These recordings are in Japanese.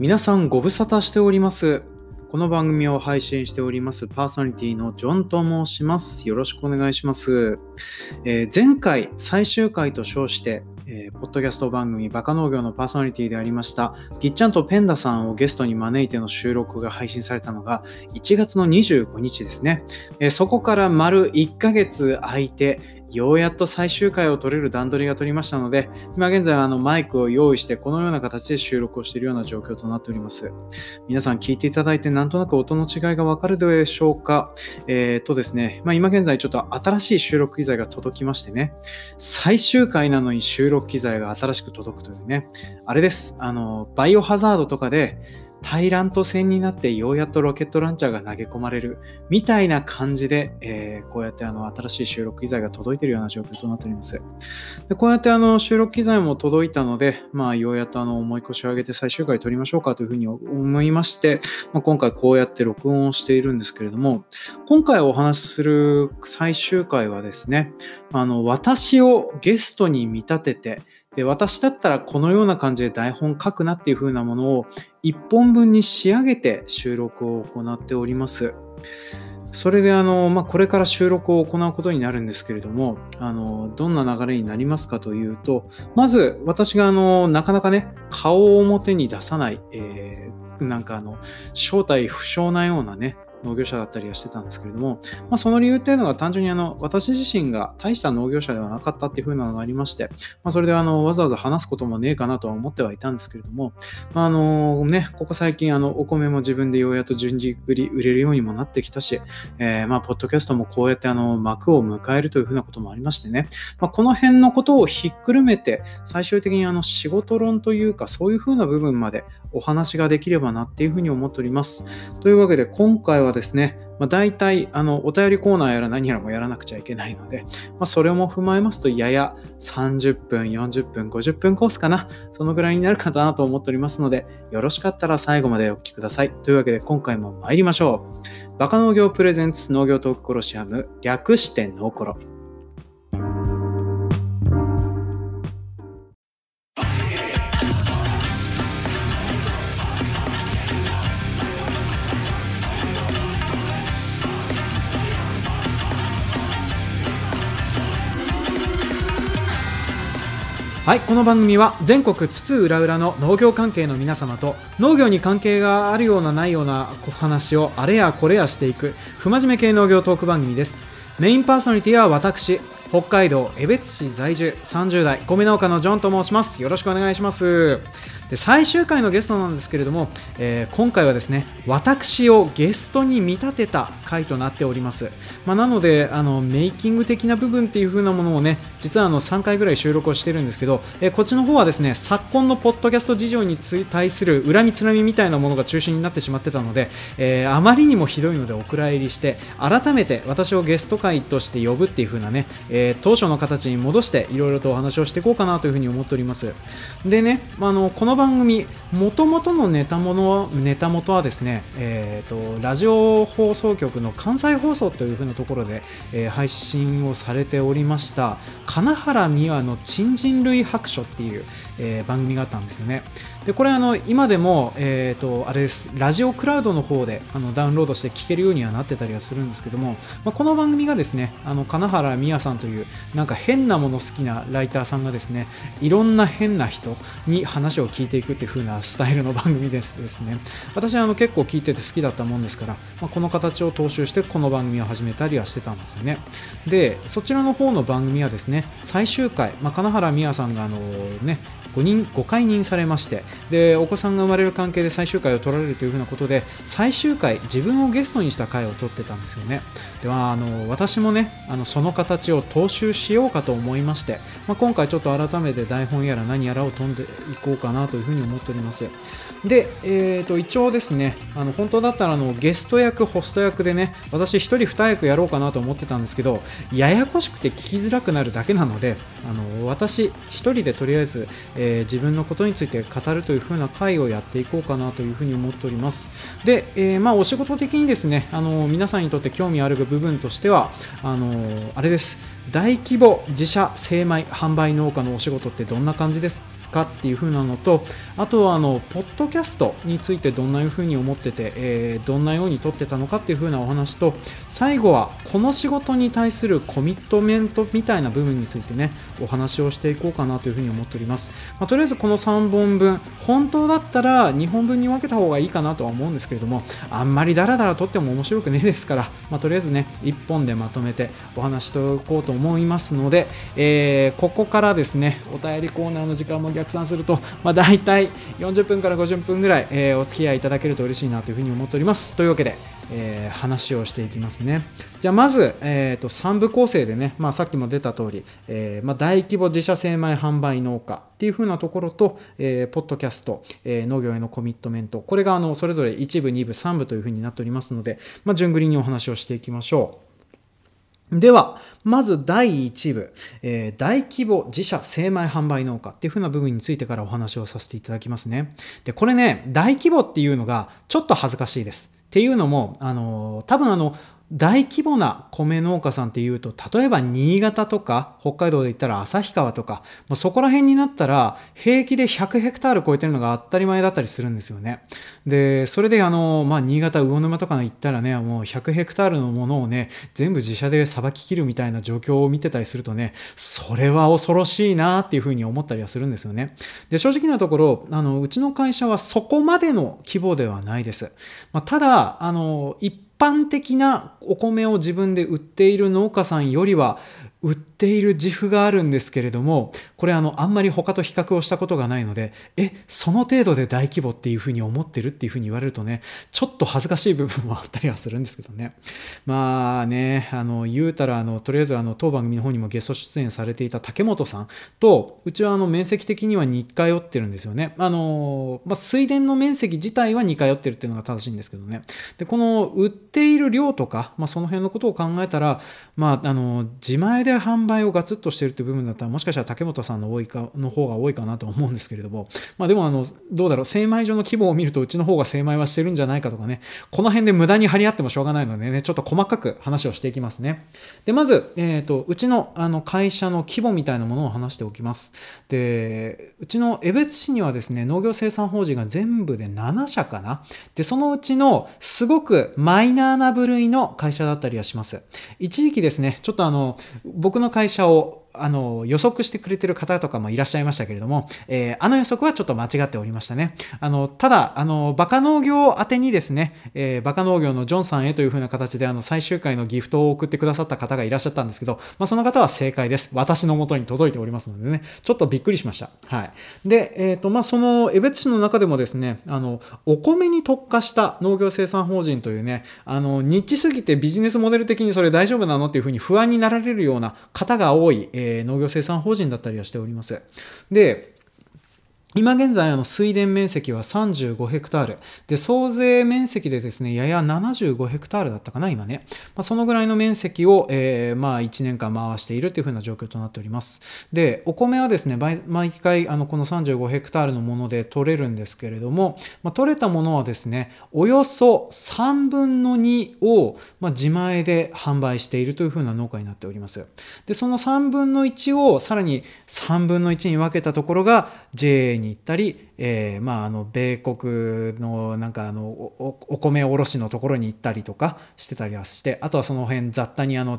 皆さんご無沙汰しております。この番組を配信しておりますパーソナリティのジョンと申します。よろしくお願いします。前回最終回と称して、ポッドキャスト番組バカ農業のパーソナリティでありましたぎっちゃんとペンダさんをゲストに招いての収録が配信されたのが1月の25日ですね。そこから丸1ヶ月空いてようやっと最終回を取れる段取りが取りましたので、今現在はマイクを用意してこのような形で収録をしているような状況となっております。皆さん聞いていただいてなんとなく音の違いがわかるでしょうか。ですね、今現在ちょっと新しい収録機材が届きましてね、最終回なのに収録機材が新しく届くというね、あれです、バイオハザードとかで対乱闘戦になってようやっとロケットランチャーが投げ込まれるみたいな感じで、こうやって新しい収録機材が届いているような状況となっております。でこうやって収録機材も届いたので、ようやっと重い腰を上げて最終回撮りましょうかというふうに思いまして、今回こうやって録音をしているんですけれども、今回お話しする最終回はですね、私をゲストに見立てて、で私だったらこのような感じで台本書くなっていう風なものを1本分に仕上げて収録を行っております。それでこれから収録を行うことになるんですけれども、どんな流れになりますかというと、まず私がなかなかね顔を表に出さない、正体不詳なようなね農業者だったりはしてたんですけれども、その理由っていうのが単純に私自身が大した農業者ではなかったっていう風なのがありまして、それでわざわざ話すこともねえかなとは思ってはいたんですけれども、ここ最近お米も自分でようやっと順次売れるようにもなってきたし、ポッドキャストもこうやって幕を迎えるという風なこともありましてね、この辺のことをひっくるめて最終的に仕事論というかそういう風な部分までお話ができればなっていう風に思っております。というわけで今回はですね、大体お便りコーナーやら何やらもやらなくちゃいけないので、それも踏まえますとやや30分40分50分コースかな、そのぐらいになるかなと思っておりますので、よろしかったら最後までお聞きください。というわけで今回も参りましょう。バカ農業プレゼンツ農業トークコロシアム、略して農コロ。はい、この番組は全国津々浦々の農業関係の皆様と農業に関係があるようなないようなお話をあれやこれやしていく不真面目系農業トーク番組です。メインパーソナリティは私、北海道江別市在住30代米農家のジョンと申します。よろしくお願いします。で最終回のゲストなんですけれども、今回はですね私をゲストに見立てた回となっております。なのでメイキング的な部分っていう風なものをね、実は3回ぐらい収録をしてるんですけど、こっちの方はですね昨今のポッドキャスト事情に対する恨みつらみみたいなものが中心になってしまってたので、あまりにもひどいのでお蔵入りして、改めて私をゲスト回として呼ぶっていう風なね、当初の形に戻していろいろとお話をしていこうかなというふうに思っております。でね、この番組元々のネタ元はですね、ラジオ放送局の関西放送というふうなところで、配信をされておりました金原美和の珍人類白書っていう、番組があったんですよね。でこれ今でも、あれです、ラジオクラウドの方でダウンロードして聴けるようにはなってたりはするんですけども、この番組がですね金原美和さんというなんか変なもの好きなライターさんがですね、いろんな変な人に話を聞いていくっていう風なスタイルの番組ですね。私は結構聞いてて好きだったもんですから、この形を踏襲してこの番組を始めたりはしてたんですよね。でそちらの方の番組はですね最終回、金原美和さんがご解任されまして、でお子さんが生まれる関係で最終回を撮られるというふうなことで、最終回自分をゲストにした回を撮ってたんですよね。では私もねその形を踏襲しようかと思いまして、今回ちょっと改めて台本やら何やらを飛んでいこうかなというふうに思っております。で、一応ですね本当だったらゲスト役ホスト役でね私一人二役やろうかなと思ってたんですけど、ややこしくて聞きづらくなるだけなので私一人でとりあえず、自分のことについて語るという風な回をやっていこうかなという風に思っております。で、お仕事的にですね皆さんにとって興味ある部分としてはあれです、大規模自社精米販売農家のお仕事ってどんな感じですかっていう風なのと、あとはポッドキャストについてどんな風に思ってて、どんなように撮ってたのかっていう風なお話と、最後はこの仕事に対するコミットメントみたいな部分についてね、お話をしていこうかなという風に思っております。とりあえずこの3本分、本当だったら2本分に分けた方がいいかなとは思うんですけれども、あんまりダラダラ撮っても面白くねえですから、とりあえずね1本でまとめてお話しておこうと思いますので、ここからですねお便りコーナーの時間も逆算すると、だいたい40分から50分ぐらい、お付き合いいただけると嬉しいなというふうに思っております。というわけで、話をしていきますね。じゃあまず、3部構成でね、さっきも出た通り、大規模自社精米販売農家っていう風なところと、ポッドキャスト、農業へのコミットメント、これがそれぞれ1部2部3部という風になっておりますので、順繰りにお話をしていきましょう。ではまず第1部、大規模自社精米販売農家っていう風な部分についてからお話をさせていただきますね。でこれね、大規模っていうのがちょっと恥ずかしいです。っていうのも多分大規模な米農家さんっていうと、例えば新潟とか北海道で言ったら旭川とか、そこら辺になったら平気で100ヘクタール超えてるのが当たり前だったりするんですよね。でそれで新潟魚沼とか行ったらね、もう100ヘクタールのものをね全部自社でさばききるみたいな状況を見てたりするとね、それは恐ろしいなっていうふうに思ったりはするんですよね。で正直なところうちの会社はそこまでの規模ではないです。ただ一般的なお米を自分で売っている農家さんよりは売っている自負があるんですけれども、これあんまり他と比較をしたことがないので、その程度で大規模っていうふうに思ってるっていうふうに言われるとね、ちょっと恥ずかしい部分もあったりはするんですけどね。言うたらとりあえず当番組の方にもゲスト出演されていた竹本さんと、うちは面積的には2回寄ってるんですよね。水田の面積自体は2回寄ってるっていうのが正しいんですけどね。でこの売っている量とか、その辺のことを考えたら、自前で販売をガツッとしてるって部分だったら、もしかしたら竹本さんの方が多いかなと思うんですけれども、でもどうだろう、精米所の規模を見るとうちの方が精米はしてるんじゃないかとかね、この辺で無駄に張り合ってもしょうがないのでね、ちょっと細かく話をしていきますね。でまず、うちの、会社の規模みたいなものを話しておきます。でうちの江別市にはですね、農業生産法人が全部で7社かな。でそのうちのすごくマイナーな部類の会社だったりはします。一時期ですね、ちょっと僕の会社を予測してくれてる方とかもいらっしゃいましたけれども、予測はちょっと間違っておりましたね。ただバカ農業宛てにですね、バカ農業のジョンさんへという風な形で最終回のギフトを送ってくださった方がいらっしゃったんですけど、その方は正解です。私の元に届いておりますのでね、ちょっとびっくりしました。はい。でその江別市の中でもですね、お米に特化した農業生産法人というね、ニッチすぎてビジネスモデル的にそれ大丈夫なのっていう風に不安になられるような方が多い、農業生産法人だったりはしております。で今現在水田面積は35ヘクタールで、総勢面積でですね、やや75ヘクタールだったかな今ね、そのぐらいの面積を、1年間回しているというふうな状況となっております。でお米はですね、毎回この35ヘクタールのもので取れるんですけれども、取れたものはですね、およそ3分の2を、自前で販売しているというふうな農家になっております。でその3分の1をさらに3分の1に分けたところが JA に行ったり、米国のお米卸しのところに行ったりとかしてたりはして、あとはその辺雑多に違う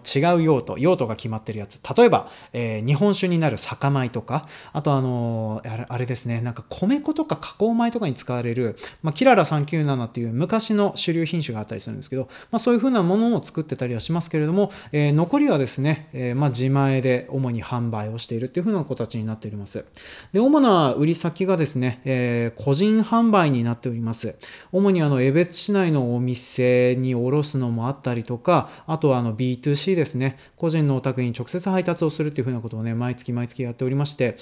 用途が決まってるやつ、例えば、日本酒になる酒米とか、あとあれですね、米粉とか加工米とかに使われる、キララ397っていう昔の主流品種があったりするんですけど、そういう風なものを作ってたりはしますけれども、残りはですね、自前で主に販売をしているっていう風な形になっております。で主な売り先がですね、個人販売になっております。主に江別市内のお店に卸すのもあったりとか、あとはB2C ですね、個人のお宅に直接配達をするというふうなことをね、毎月やっておりまして、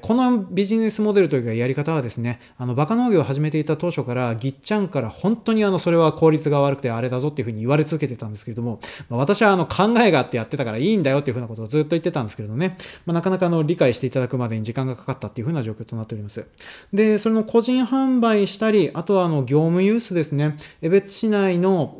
このビジネスモデルというかやり方はですね、バカ農業を始めていた当初からぎっちゃんから本当にそれは効率が悪くてあれだぞっていうふうに言われ続けてたんですけれども、私は考えがあってやってたからいいんだよっていうふうなことをずっと言ってたんですけれどね、なかなか理解していただくまでに時間がかかったっていうふうな状況となってっております。で、それの個人販売したり、あとは業務ユースですね。江別市内の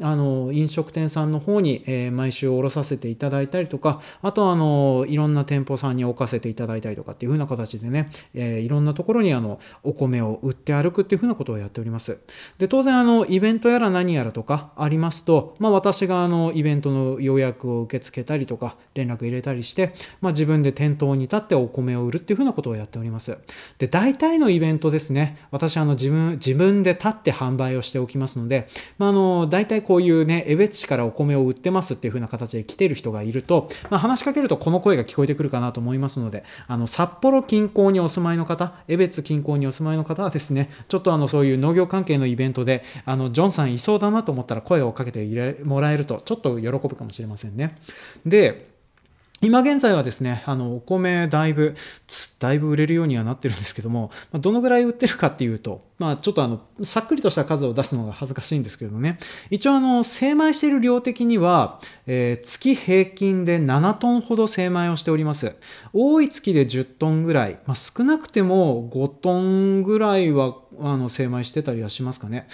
飲食店さんの方に、毎週卸させていただいたりとか、あといろんな店舗さんに置かせていただいたりとかっていう風な形でね、いろんなところにお米を売って歩くっていう風なことをやっております。で、当然イベントやら何やらとかありますと、私がイベントの予約を受け付けたりとか、連絡入れたりして、自分で店頭に立ってお米を売るっていう風なことをやっております。で、大体のイベントですね、私自分で立って販売をしておきますので、大体こういうね、江別市からお米を売ってますっていう風な形で来ている人がいると、話しかけるとこの声が聞こえてくるかなと思いますので、札幌近郊にお住まいの方、江別近郊にお住まいの方はですね、ちょっとそういう農業関係のイベントで、ジョンさんいそうだなと思ったら声をかけてもらえると、ちょっと喜ぶかもしれませんね。で、今現在はですね、お米だいぶ売れるようにはなってるんですけども、どのぐらい売ってるかっていうと、ちょっとさっくりとした数を出すのが恥ずかしいんですけどね、一応精米している量的には、月平均で7トンほど精米をしております。多い月で10トンぐらい、少なくても5トンぐらいは精米してたりはしますかね。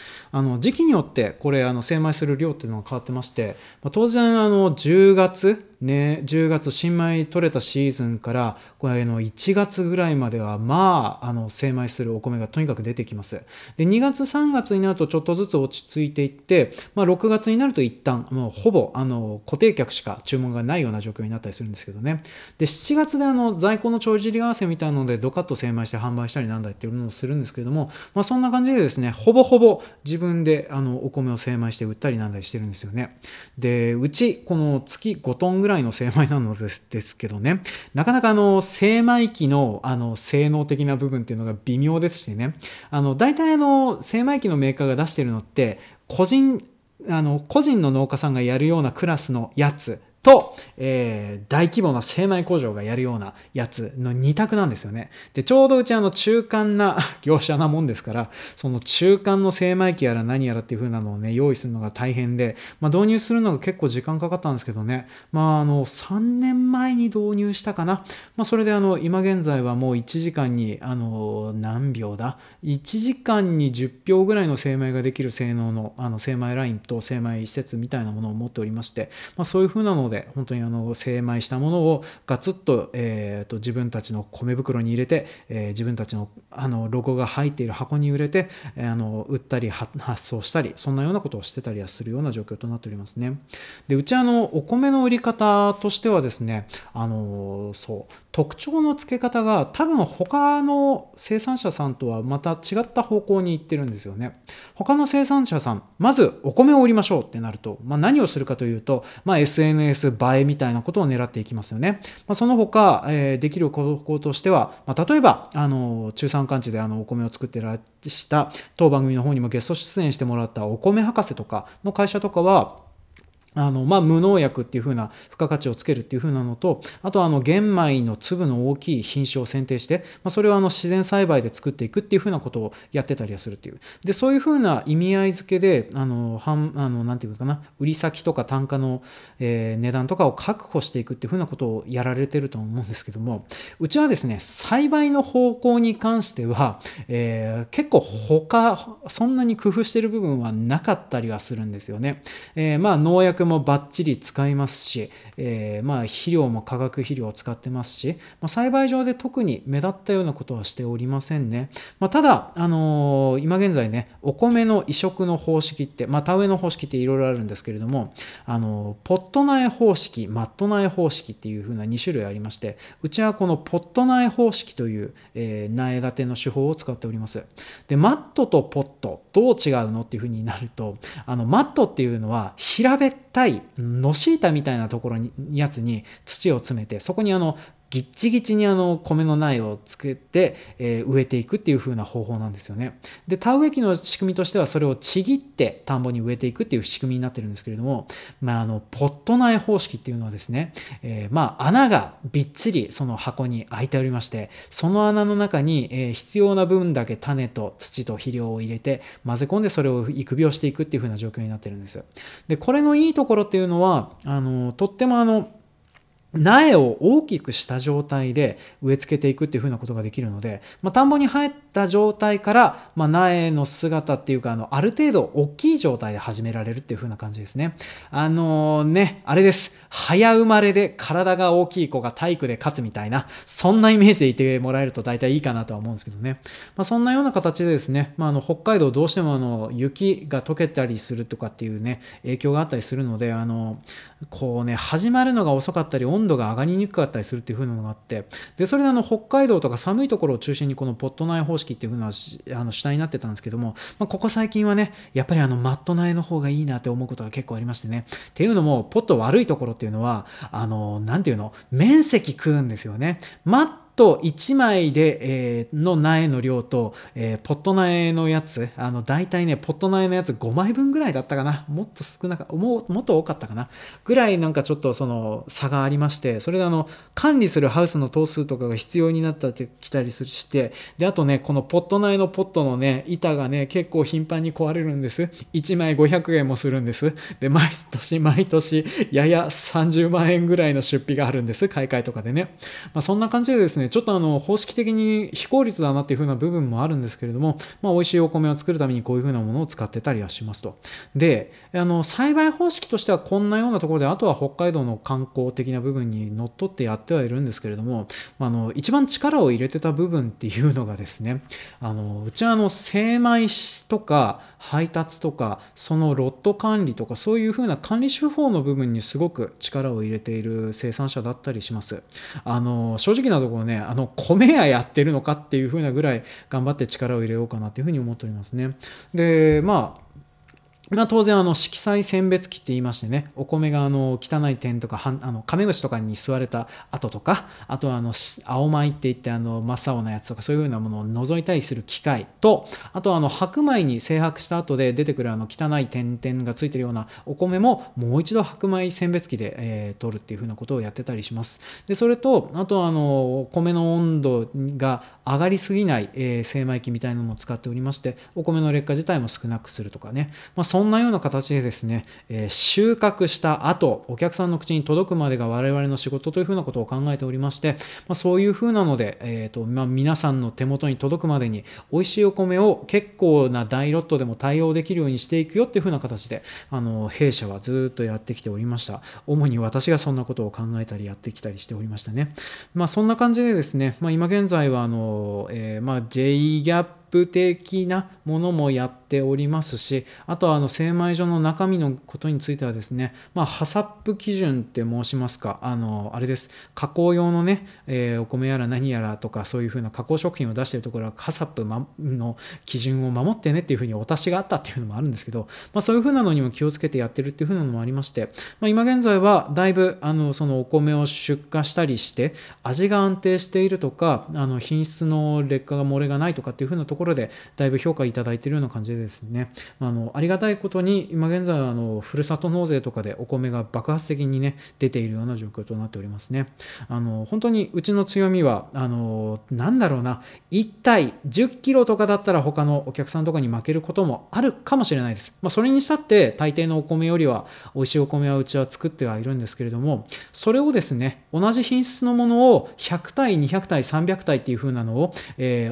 時期によってこれ精米する量っていうのが変わってまして、当然10月新米取れたシーズンからこれの1月ぐらいまでは精米するお米がとにかく出てきます。で、2月3月になるとちょっとずつ落ち着いていって、6月になると一旦もうほぼ固定客しか注文がないような状況になったりするんですけどね。で、7月で在庫の帳尻合わせみたいなのでドカッと精米して販売したりなんだっていうのをするんですけれども、そんな感じでですね、ほぼほぼ自分でお米を精米して売ったりなんだりしてるんですよね。で、うちこの月5トンぐらいの精米なのですけどね、なかなか精米機の性能的な部分っていうのが微妙ですしね、大体精米機のメーカーが出してるのって個人の農家さんがやるようなクラスのやつと、大規模な精米工場がやるようなやつの2択なんですよね。で、ちょうどうち中間な業者なもんですから、その中間の精米機やら何やらっていう風なのをね、用意するのが大変で、導入するのが結構時間かかったんですけどね、3年前に導入したかな。それで今現在はもう1時間に、何秒だ ?1 時間に10秒ぐらいの精米ができる性能の、精米ラインと精米施設みたいなものを持っておりまして、そういう風なので、本当に精米したものをガツッと、自分たちの米袋に入れて、自分たちの、ロゴが入っている箱に入れて、売ったり発送したり、そんなようなことをしてたりはするような状況となっておりますね。で、うちお米の売り方としてはですね、特徴の付け方が多分他の生産者さんとはまた違った方向に行ってるんですよね。他の生産者さん、まずお米を売りましょうってなると、何をするかというと、SNS映えみたいなことを狙っていきますよね。その他、できる方法としては、例えば中山間地でお米を作ってらした当番組の方にもゲスト出演してもらったお米博士とかの会社とかは、無農薬っていう風な付加価値をつけるっていう風なのと、あと玄米の粒の大きい品種を選定して、それを自然栽培で作っていくっていう風なことをやってたりはするっていう。で、そういう風な意味合い付けで、なんていうのかな、売り先とか単価の、値段とかを確保していくっていう風なことをやられてると思うんですけども、うちはですね、栽培の方向に関しては、結構そんなに工夫してる部分はなかったりはするんですよね。農薬もバッチリ使いますし、肥料も化学肥料を使ってますし、栽培上で特に目立ったようなことはしておりませんね。ただ、今現在ね、お米の移植の方式って、田植えの方式っていろいろあるんですけれども、ポット苗方式、マット苗方式っていう風な2種類ありまして、うちはこのポット苗方式という、苗立ての手法を使っております。で、マットとポット、どう違うのっていう風になると、マットっていうのは平べったいのし板みたいなところにやつに土を詰めて、そこにギッチギチに米の苗をつけて、植えていくっていう風な方法なんですよね。で、田植え機の仕組みとしてはそれをちぎって田んぼに植えていくっていう仕組みになってるんですけれども、ポット苗方式っていうのはですね、穴がびっちりその箱に開いておりまして、その穴の中に、必要な分だけ種と土と肥料を入れて混ぜ込んでそれを育苗していくっていう風な状況になってるんですよ。で、これのいいところっていうのは、とっても苗を大きくした状態で植え付けていくっていうふうなことができるので、田んぼに生えた状態から、苗の姿っていうか、ある程度大きい状態で始められるっていうふうな感じですね。あれです。早生まれで体が大きい子が体育で勝つみたいな、そんなイメージでいてもらえると大体いいかなとは思うんですけどね。そんなような形でですね、北海道どうしても雪が溶けたりするとかっていうね、影響があったりするので、始まるのが遅かったり、温度が上がりにくかったりするっていう風なのがあって、でそれで北海道とか寒いところを中心にこのポット苗方式っていう風な主体になってたんですけども、ここ最近はねやっぱりマット苗の方がいいなって思うことが結構ありましてね。っていうのもポット悪いところっていうのはなんていうの、面積食うんですよね。マット1枚で、の苗の量と、ポット苗のやつ、大体ね、ポット苗のやつ5枚分ぐらいだったかな。もっと少なか、もっと多かったかな。ぐらいなんかちょっと差がありまして、それで管理するハウスの頭数とかが必要になったってきたりして、で、あとね、このポット苗のポットのね、板がね、結構頻繁に壊れるんです。1枚500円もするんです。で、毎年、やや30万円ぐらいの出費があるんです。買い替えとかでね。そんな感じでですね、ちょっと方式的に非効率だなっていう風な部分もあるんですけれども、美味しいお米を作るためにこういう風なものを使ってたりはしますと。で、栽培方式としてはこんなようなところで、あとは北海道の観光的な部分にのっとってやってはいるんですけれども、一番力を入れてた部分っていうのがですね、うちは精米とか配達とか、そのロット管理とか、そういう風な管理手法の部分にすごく力を入れている生産者だったりします。正直なところね、米屋やってるのかっていう風なぐらい頑張って力を入れようかなっていう風に思っておりますね。で、当然色彩選別機って言いましてね、お米が汚い点とかカメムシとかに吸われた跡とか、あとは青米っていって真っ青なやつとか、そういうようなものを除いたりする機械と、あとは白米に精白した後で出てくる汚い点々がついてるようなお米ももう一度白米選別機で、取るっていうふうなことをやってたりします。でそれと、あとは米の温度が上がりすぎない、精米機みたいなのも使っておりまして、お米の劣化自体も少なくするとかね、そんなような形でですね、収穫した後、お客さんの口に届くまでが我々の仕事というふうなことを考えておりまして、そういうふうなので、皆さんの手元に届くまでに美味しいお米を結構な大ロットでも対応できるようにしていくよっていうふうな形で、弊社はずっとやってきておりました。主に私がそんなことを考えたりやってきたりしておりましたね。そんな感じでですね、今現在はJGAP的なものもやっておりますし、あとは精米所の中身のことについてはですね、ハサップ基準って申しますか、あれです、加工用のね、お米やら何やらとか、そういうふうな加工食品を出しているところはハサップの基準を守ってねっていうふうにお達しがあったっていうのもあるんですけど、そういうふうなのにも気をつけてやってるっていうふうなのもありまして、今現在はだいぶそのお米を出荷したりして味が安定しているとか、品質の劣化が漏れがないとかっていうふうなところでだいぶ評価いただいているような感じでですね、ありがたいことに今現在はふるさと納税とかでお米が爆発的にね出ているような状況となっておりますね。本当にうちの強みはなんだろうな、1対10キロとかだったら他のお客さんとかに負けることもあるかもしれないです。それにしたって大抵のお米よりは美味しいお米はうちは作ってはいるんですけれども、それをですね、同じ品質のものを100対200対300対っていう風なのを、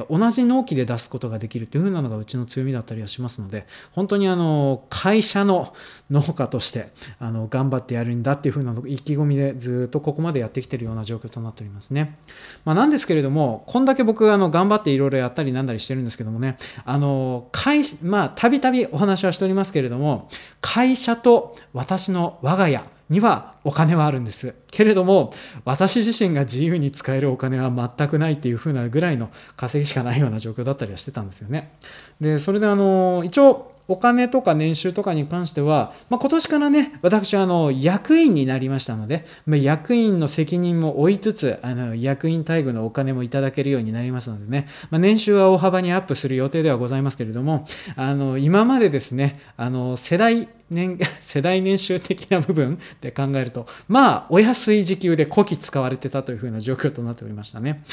同じ納期で出すことができるという風なのがうちの強みだったりはしますので、本当に会社の農家として頑張ってやるんだっていう風なの意気込みでずっとここまでやってきているような状況となっておりますね。なんですけれども、こんだけ僕頑張っていろいろやったりなんだりしてるんですけどもね、たびたびお話はしておりますけれども、会社と私の我が家にはお金はあるんですけれども、私自身が自由に使えるお金は全くないっていう風なぐらいの稼ぎしかないような状況だったりはしてたんですよね。でそれで一応お金とか年収とかに関しては、今年からね、私は役員になりましたので、役員の責任も負いつつ、役員待遇のお金もいただけるようになりますのでね、年収は大幅にアップする予定ではございますけれども、今までですね、世代年収的な部分で考えると、お安い時給でこき使われてたというふうな状況となっておりましたね。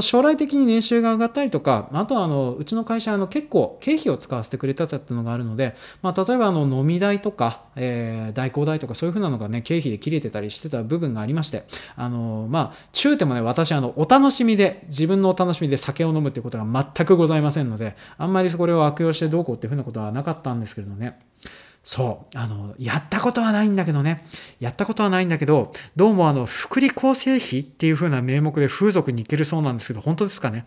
将来的に年収が上がったりとか、あとはうちの会社結構経費を使わせてくれたっていうのががあるので、まあ、例えば飲み代とか、代行代とかそういう風なのがね経費で切れてたりしてた部分がありまして、まあ中でもね私お楽しみで自分のお楽しみで酒を飲むっていうことが全くございませんので、あんまりこれを悪用してどうこうっていう風なことはなかったんですけれどね。そうやったことはないんだけど、どうも福利厚生費っていう風な名目で風俗に行けるそうなんですけど、本当ですかね。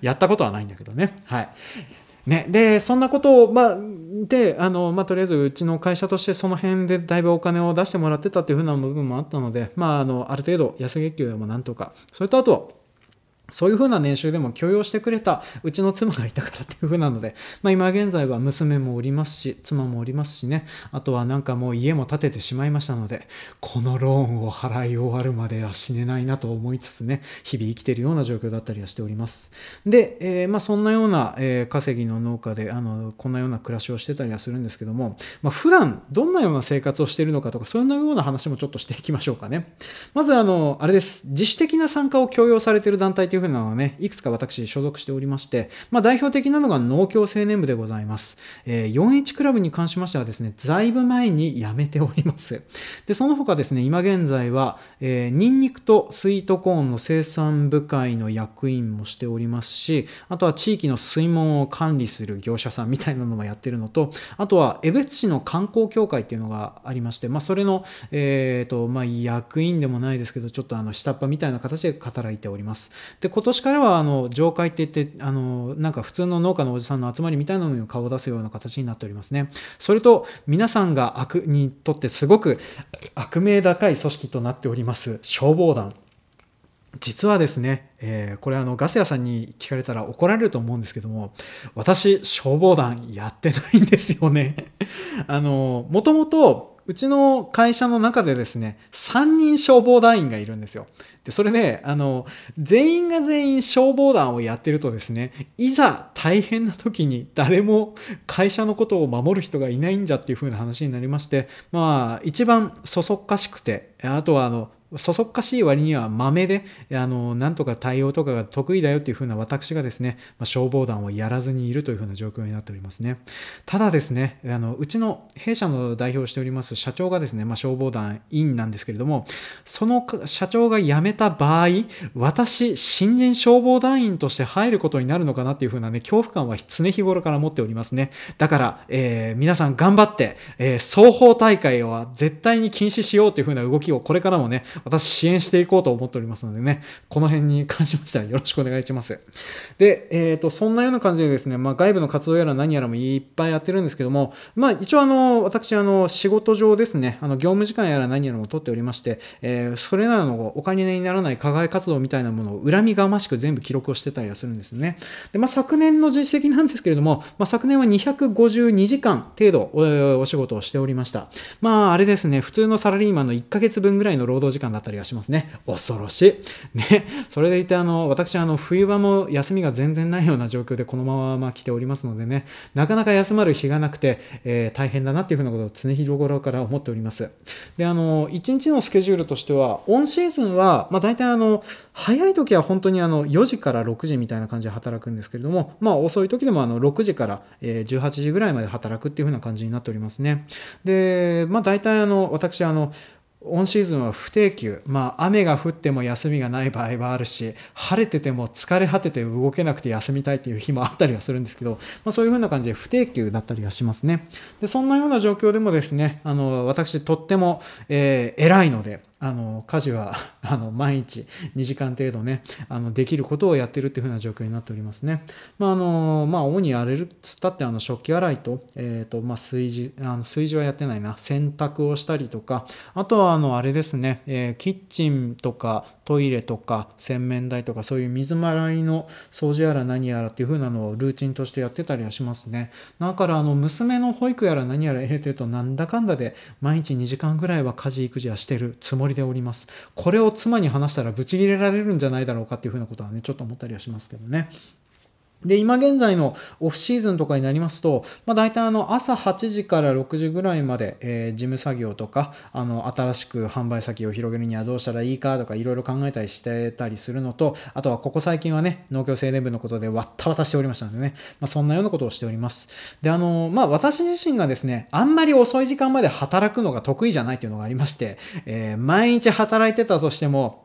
やったことはないんだけどね。はい。ね、でそんなことを、まあ、でまあ、とりあえずうちの会社としてその辺でだいぶお金を出してもらってたっていう風な部分もあったので、まあ、ある程度安月給でもなんとか、それとあとそういう風な年収でも許容してくれたうちの妻がいたからっていう風なので、まあ、今現在は娘もおりますし妻もおりますしね、あとはなんかもう家も建ててしまいましたので、このローンを払い終わるまでは死ねないなと思いつつね、日々生きているような状況だったりはしております。で、まあ、そんなような、稼ぎの農家でこんなような暮らしをしてたりはするんですけども、まあ、普段どんなような生活をしているのかとか、そんなような話もちょっとしていきましょうかね。まずあれです。自主的な参加を強要されている団体というふうなのはね、いくつか私所属しておりまして、まあ、代表的なのが農協青年部でございます。41クラブに関しましてはですね、在部前に辞めております。で、その他ですね、今現在は、ニンニクとスイートコーンの生産部会の役員もしておりますし、あとは地域の水門を管理する業者さんみたいなのもやってるのと、あとは江別市の観光協会っていうのがありまして、まあ、それの、まあ、役員でもないですけど、ちょっと下っ端みたいな形で働いております。で今年からは上会っていってなんか普通の農家のおじさんの集まりみたいなのに顔を出すような形になっておりますね。それと皆さんがにとってすごく悪名高い組織となっております消防団。実はですね、これガス屋さんに聞かれたら怒られると思うんですけども、私消防団やってないんですよね。もともとうちの会社の中でですね、3人消防団員がいるんですよ。で、それね、全員が全員消防団をやってるとですね、いざ大変な時に誰も会社のことを守る人がいないんじゃっていう風な話になりまして、まあ、一番そそっかしくて、あとはそそっかしい割には豆でなんとか対応とかが得意だよっていう風な私がですね、まあ、消防団をやらずにいるという風な状況になっておりますね。ただですね、うちの弊社の代表をしております社長がですね、まあ、消防団員なんですけれども、その社長が辞めた場合、私新人消防団員として入ることになるのかなっていう風なね、恐怖感は常日頃から持っておりますね。だから、皆さん頑張って、双方大会は絶対に禁止しようという風な動きをこれからもね私支援していこうと思っておりますのでね、この辺に関しましてはよろしくお願いします。で、そんなような感じでですね、まあ、外部の活動やら何やらもいっぱいやってるんですけども、まあ、一応私仕事上ですね、業務時間やら何やらも取っておりまして、それらのお金にならない課外活動みたいなものを恨みがましく全部記録をしてたりはするんですよね。で、まあ、昨年の実績なんですけれども、まあ、昨年は252時間程度 お仕事をしておりました。まあ、あれですね、普通のサラリーマンの1ヶ月分ぐらいの労働時間だったりはしますね。恐ろしい。ね、それでいて私冬場も休みが全然ないような状況でこのまま来ておりますのでね、なかなか休まる日がなくて、大変だなっていうふうなことを常日頃から思っております。で、1日のスケジュールとしては、オンシーズンは、まあ、大体早い時は本当に4時から6時みたいな感じで働くんですけれども、まあ、遅い時でも6時から18時ぐらいまで働くっていうふうな感じになっておりますね。で、まあ、大体私オンシーズンは不定休、まあ、雨が降っても休みがない場合はあるし、晴れてても疲れ果てて動けなくて休みたいという日もあったりはするんですけど、まあ、そういう風な感じで不定休だったりはしますね。で、そんなような状況でもですね、私とっても、偉いので家事は毎日2時間程度ねできることをやってるっていう風な状況になっておりますね。まあまあ主にやれるっつったって食器洗いとまあ炊事はやってないな、洗濯をしたりとか、あとはあれですね、キッチンとかトイレとか洗面台とかそういう水回りの掃除やら何やらっていう風なのをルーチンとしてやってたりはしますね。だから娘の保育やら何やら入れてるとなんだかんだで毎日2時間ぐらいは家事育児はしてるつもりでおります。これを妻に話したらブチ切れられるんじゃないだろうかっていうふうなことはねちょっと思ったりはしますけどね。で、今現在のオフシーズンとかになりますと、大体朝8時から6時ぐらいまで、事務作業とか、新しく販売先を広げるにはどうしたらいいかとかいろいろ考えたりしてたりするのと、あとはここ最近はね、農業青年部のことでわったわたしておりましたのでね、そんなようなことをしております。で、私自身がですね、あんまり遅い時間まで働くのが得意じゃないというのがありまして、毎日働いてたとしても、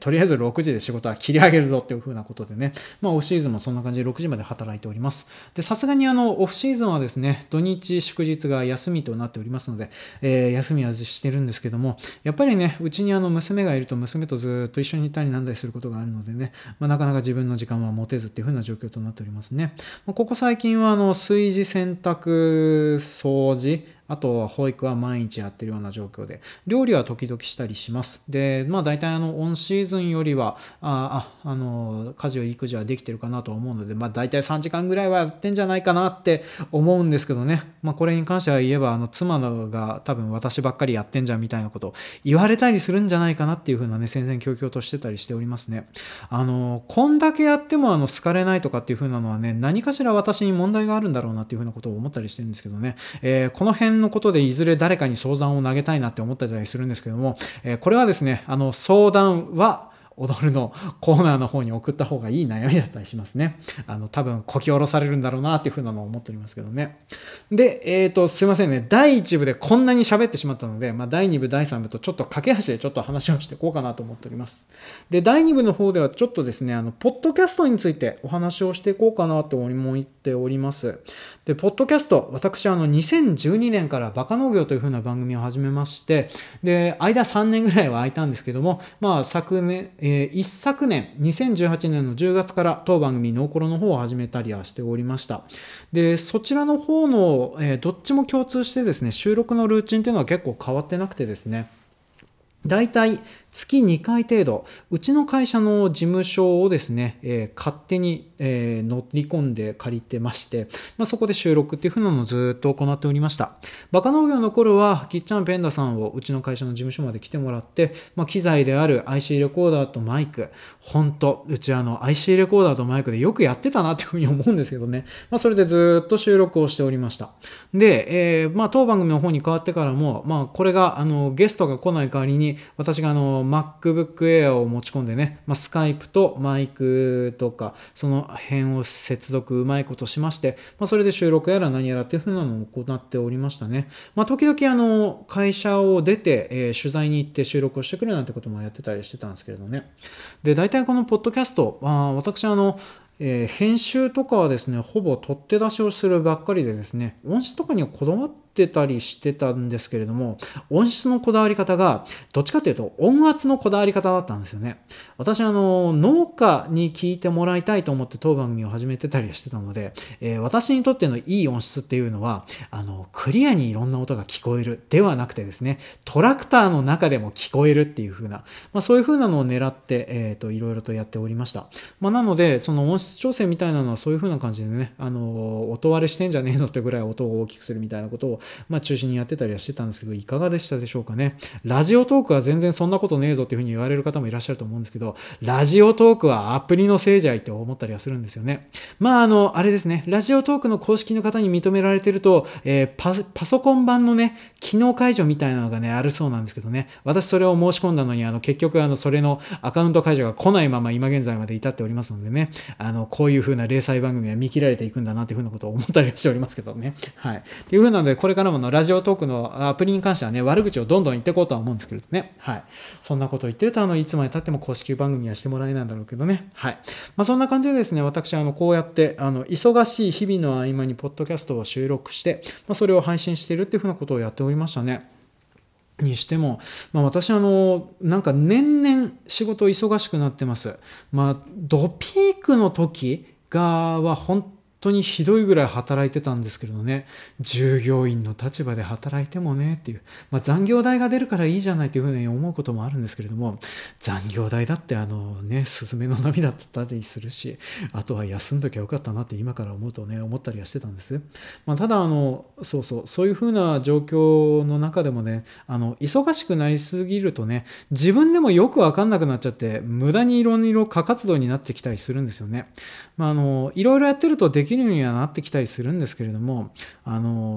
とりあえず6時で仕事は切り上げるぞっていうふうなことでね、オフシーズンもそんな感じで6時まで働いております。で、さすがにオフシーズンはですね、土日祝日が休みとなっておりますので、休みはしてるんですけども、やっぱりね、うちに娘がいると娘とずっと一緒にいたりなんだりすることがあるのでね、なかなか自分の時間は持てずっていう風な状況となっておりますね。ここ最近は炊事、洗濯、掃除、あとは保育は毎日やってるような状況で、料理は時々したりします。で、大体オンシーズンよりは、家事や育児はできてるかなと思うので、大体3時間ぐらいはやってんじゃないかなって思うんですけどね。これに関しては言えば、妻が多分私ばっかりやってんじゃんみたいなことを言われたりするんじゃないかなっていうふうなね、戦々恐々としてたりしておりますね。こんだけやっても好かれないとかっていうふうなのはね、何かしら私に問題があるんだろうなっていうふうなことを思ったりしてるんですけどね。この辺のことでいずれ誰かに相談を投げたいなって思ったりするんですけども、これはですね、相談は踊るのコーナーの方に送った方がいい悩みだったりしますね。多分こき下ろされるんだろうなっていうふうなのを思っておりますけどね。で、すいませんね。第1部でこんなに喋ってしまったので、第2部、第3部とちょっと駆け足でちょっと話をしていこうかなと思っております。で、第2部の方ではちょっとですね、ポッドキャストについてお話をしていこうかなと思っております。で、ポッドキャスト、私2012年からバカ農業というふうな番組を始めまして、で、間3年ぐらいは空いたんですけども、昨年、一昨年、2018年の10月から当番組「ノーコロ」の方を始めたりはしておりました。で、そちらの方の、どっちも共通してですね、収録のルーチンというのは結構変わってなくてですね、だいたい月2回程度、うちの会社の事務所をですね、勝手に、乗り込んで借りてまして、そこで収録っていう風なのをずっと行っておりました。バカ農業の頃は、キッチャンペンダさんをうちの会社の事務所まで来てもらって、機材である IC レコーダーとマイク、本当うちIC レコーダーとマイクでよくやってたなっていう風に思うんですけどね。それでずっと収録をしておりました。で、当番組の方に変わってからも、これが、ゲストが来ない代わりに、私がMacBook Air を持ち込んでね、スカイプとマイクとか、その辺を接続うまいことしまして、それで収録やら何やらっていう風なのを行っておりましたね。時々会社を出て、取材に行って収録をしてくれなんてこともやってたりしてたんですけれどね。で、大体このポッドキャスト、私編集とかはですね、ほぼ取って出しをするばっかりでですね、音質とかにはこだわってたりしてたんですけれども、音質のこだわり方が、どっちかというと音圧のこだわり方だったんですよね。私農家に聞いてもらいたいと思って当番組を始めてたりしてたので、私にとってのいい音質っていうのは、クリアにいろんな音が聞こえるではなくてですね、トラクターの中でも聞こえるっていう風な、そういう風なのを狙って、いろいろとやっておりました。なので、その音質調整みたいなのはそういう風な感じでね、音割れしてんじゃねえのってぐらい音を大きくするみたいなことを、中心にやってたりはしてたんですけど、いかがでしたでしょうかね。ラジオトークは全然そんなことねえぞっていう風に言われる方もいらっしゃると思うんですけど、ラジオトークはアプリのせいじゃいって思ったりはするんですよね。あれですね、ラジオトークの公式の方に認められてると、パソコン版のね、機能解除みたいなのがね、あるそうなんですけどね、私それを申し込んだのに、結局それのアカウント解除が来ないまま今現在まで至っておりますのでね、こういう風な零細番組は見切られていくんだなという風なことを思ったりはしておりますけどね。はい。という風なので、これからもラジオトークのアプリに関してはね、悪口をどんどん言っていこうとは思うんですけどね。はい。そんなことを言ってると、いつまで経っても公式番組はしてもらえないんだろうけどね。はい。そんな感じでですね、私こうやって、忙しい日々の合間にポッドキャストを収録して、それを配信しているっていう風なことをやっておりましたね。にしても、私なんか年々仕事忙しくなってます。ドピークの時がは本当にひどいぐらい働いてたんですけどね、従業員の立場で働いてもねっていう、残業代が出るからいいじゃないというふうに思うこともあるんですけれども、残業代だってすずめの涙だったりするし、あとは休んどきゃよかったなって今から思うとね、思ったりはしてたんです。ただそういうふうな状況の中でもね、忙しくなりすぎるとね、自分でもよく分かんなくなっちゃって、無駄にいろいろ過活動になってきたりするんですよね。いろいろやってるとできるようにはなってきたりするんですけれども、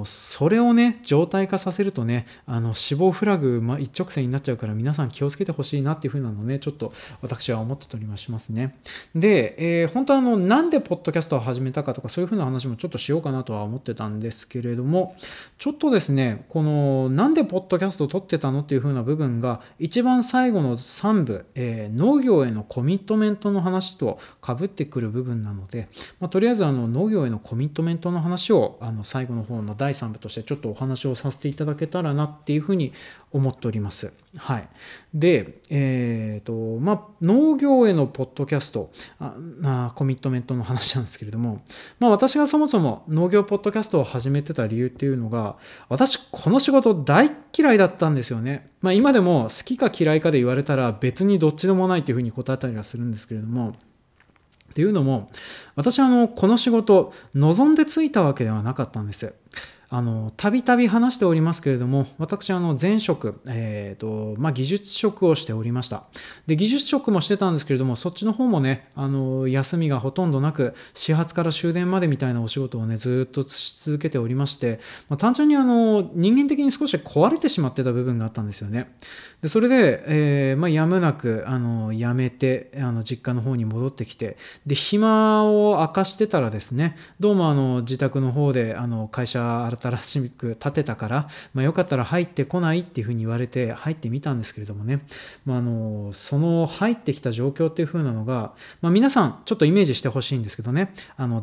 それをね常態化させるとね、死亡フラグ、一直線になっちゃうから、皆さん気をつけてほしいなっていう風なのをね、ちょっと私は思ってたりもしますね。で、本当はなんでポッドキャストを始めたかとか、そういう風な話もちょっとしようかなとは思ってたんですけれども、ちょっとですね、このなんでポッドキャストを撮ってたのっていう風な部分が一番最後の3部、農業へのコミットメントの話とかぶってくる部分なので、とりあえず農業へのコミットメントの話を最後の方の第3部としてちょっとお話をさせていただけたらなっていうふうに思っております。はい、で、農業へのポッドキャスト、コミットメントの話なんですけれども、私がそもそも農業ポッドキャストを始めてた理由っていうのが、私この仕事大嫌いだったんですよね。今でも好きか嫌いかで言われたら別にどっちでもないというふうに答えたりはするんですけれども、っていうのも、私はこの仕事望んでついたわけではなかったんです。たびたび話しておりますけれども、私前職、技術職をしておりました。で、技術職もしてたんですけれども、そっちの方もね、休みがほとんどなく、始発から終電までみたいなお仕事をねずっとし続けておりまして、単純に人間的に少し壊れてしまってた部分があったんですよね。で、それで、やむなく辞めて実家の方に戻ってきて、で、暇を明かしてたらですね、どうも自宅の方で会社新しく建てたから、よかったら入ってこないっていうふうに言われて入ってみたんですけれどもね、その入ってきた状況っていうふうなのが、皆さんちょっとイメージしてほしいんですけどね、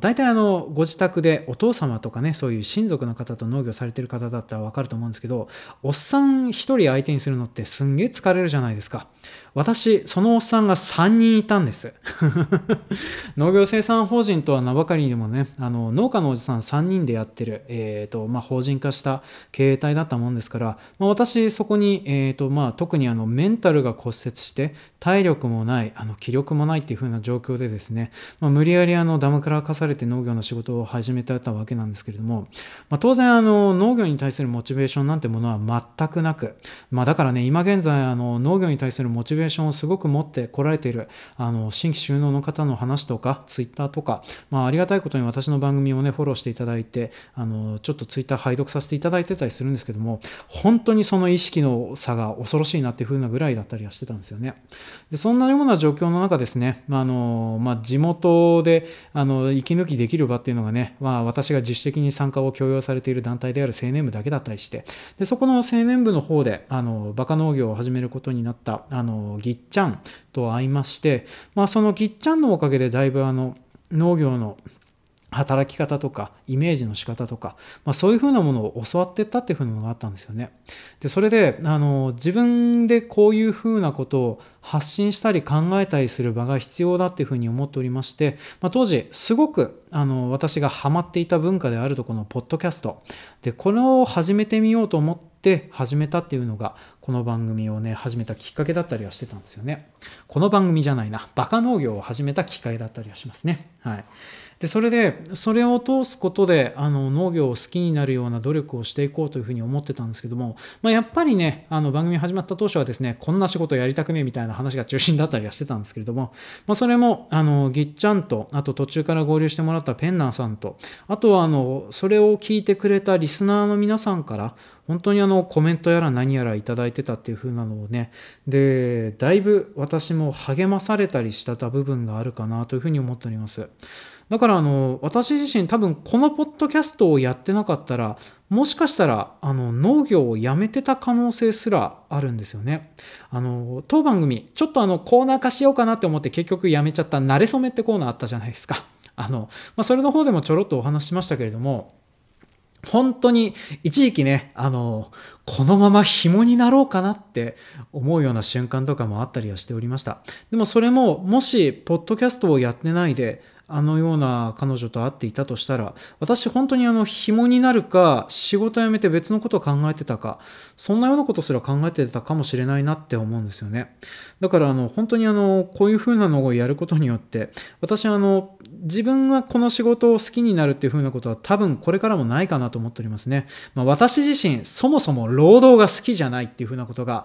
大体ご自宅でお父様とかね、そういう親族の方と農業されてる方だったら分かると思うんですけど、おっさん一人相手にするのってすんげえ疲れるじゃないですか。私そのおっさんが3人いたんです農業生産法人とは名ばかりにもね、農家のおじさん3人でやってる、法人化した経営体だったもんですから、私そこに、特にメンタルが骨折して体力もない気力もないっていう風な状況でですね、無理やりダムからかされて農業の仕事を始めたわけなんですけれども、当然農業に対するモチベーションなんてものは全くなく、だからね、今現在農業に対するモチベーションをすごく持ってこられている新規就農の方の話とかツイッターとか、ありがたいことに私の番組をねフォローしていただいて、ちょっとツイッター拝読させていただいてたりするんですけども、本当にその意識の差が恐ろしいなっていう風なぐらいだったりはしてたんですよね。で、そんなような状況の中ですね、地元で息抜きできる場っていうのがね、私が自主的に参加を強要されている団体である青年部だけだったりして、で、そこの青年部の方でバカ農業を始めることになったぎっちゃんと会いまして、そのぎっちゃんのおかげでだいぶ農業の働き方とかイメージの仕方とか、そういうふうなものを教わっていったっていうふうなのがあったんですよね。で、それで自分でこういうふうなことを発信したり考えたりする場が必要だっていうふうに思っておりまして、当時すごく私がハマっていた文化であるとこのポッドキャストで、これを始めてみようと思って始めたっていうのが、この番組をね始めたきっかけだったりはしてたんですよね。この番組じゃないな、バカ農業を始めたきっかけだったりはしますね。はい。で、それを通すことで農業を好きになるような努力をしていこうというふうに思ってたんですけども、やっぱりね番組始まった当初はですね、こんな仕事やりたくねえみたいな話が中心だったりはしてたんですけれども、それもぎっちゃんと、あと途中から合流してもらったペンナーさんと、あとはそれを聞いてくれたリスナーの皆さんから本当にコメントやら何やらいただいてたっていう風なのをね、でだいぶ私も励まされたりした部分があるかなという風に思っております。だから私自身多分このポッドキャストをやってなかったら、もしかしたら農業をやめてた可能性すらあるんですよね。当番組ちょっとコーナー化しようかなって思って結局やめちゃった慣れ初めってコーナーあったじゃないですか。それの方でもちょろっとお話ししましたけれども、本当に一時期ねこのまま紐になろうかなって思うような瞬間とかもあったりはしておりました。でもそれももしポッドキャストをやってないであのような彼女と会っていたとしたら、私本当に紐になるか、仕事辞めて別のことを考えてたか、そんなようなことすら考えてたかもしれないなって思うんですよね。だから本当にこういうふうなのをやることによって、私自分がこの仕事を好きになるっていうふうなことは多分これからもないかなと思っておりますね。まあ、私自身そもそも労働が好きじゃないっていうふうなことが、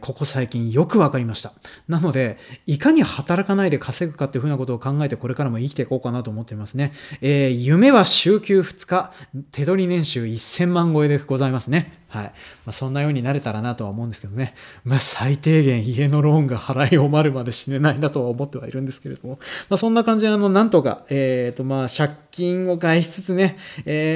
ここ最近よく分かりました。なのでいかに働かないで稼ぐかっていうふうなことを考えてこれからも生きていこうかなと思っていますね。夢は週休2日、手取り年収1000万超えでございますね。はい。まあ、そんなようになれたらなとは思うんですけどね。まあ、最低限家のローンが払い終わるまで死ねないなとは思ってはいるんですけれども、まあ、そんな感じでなんとか、まあ借金を返しつつね、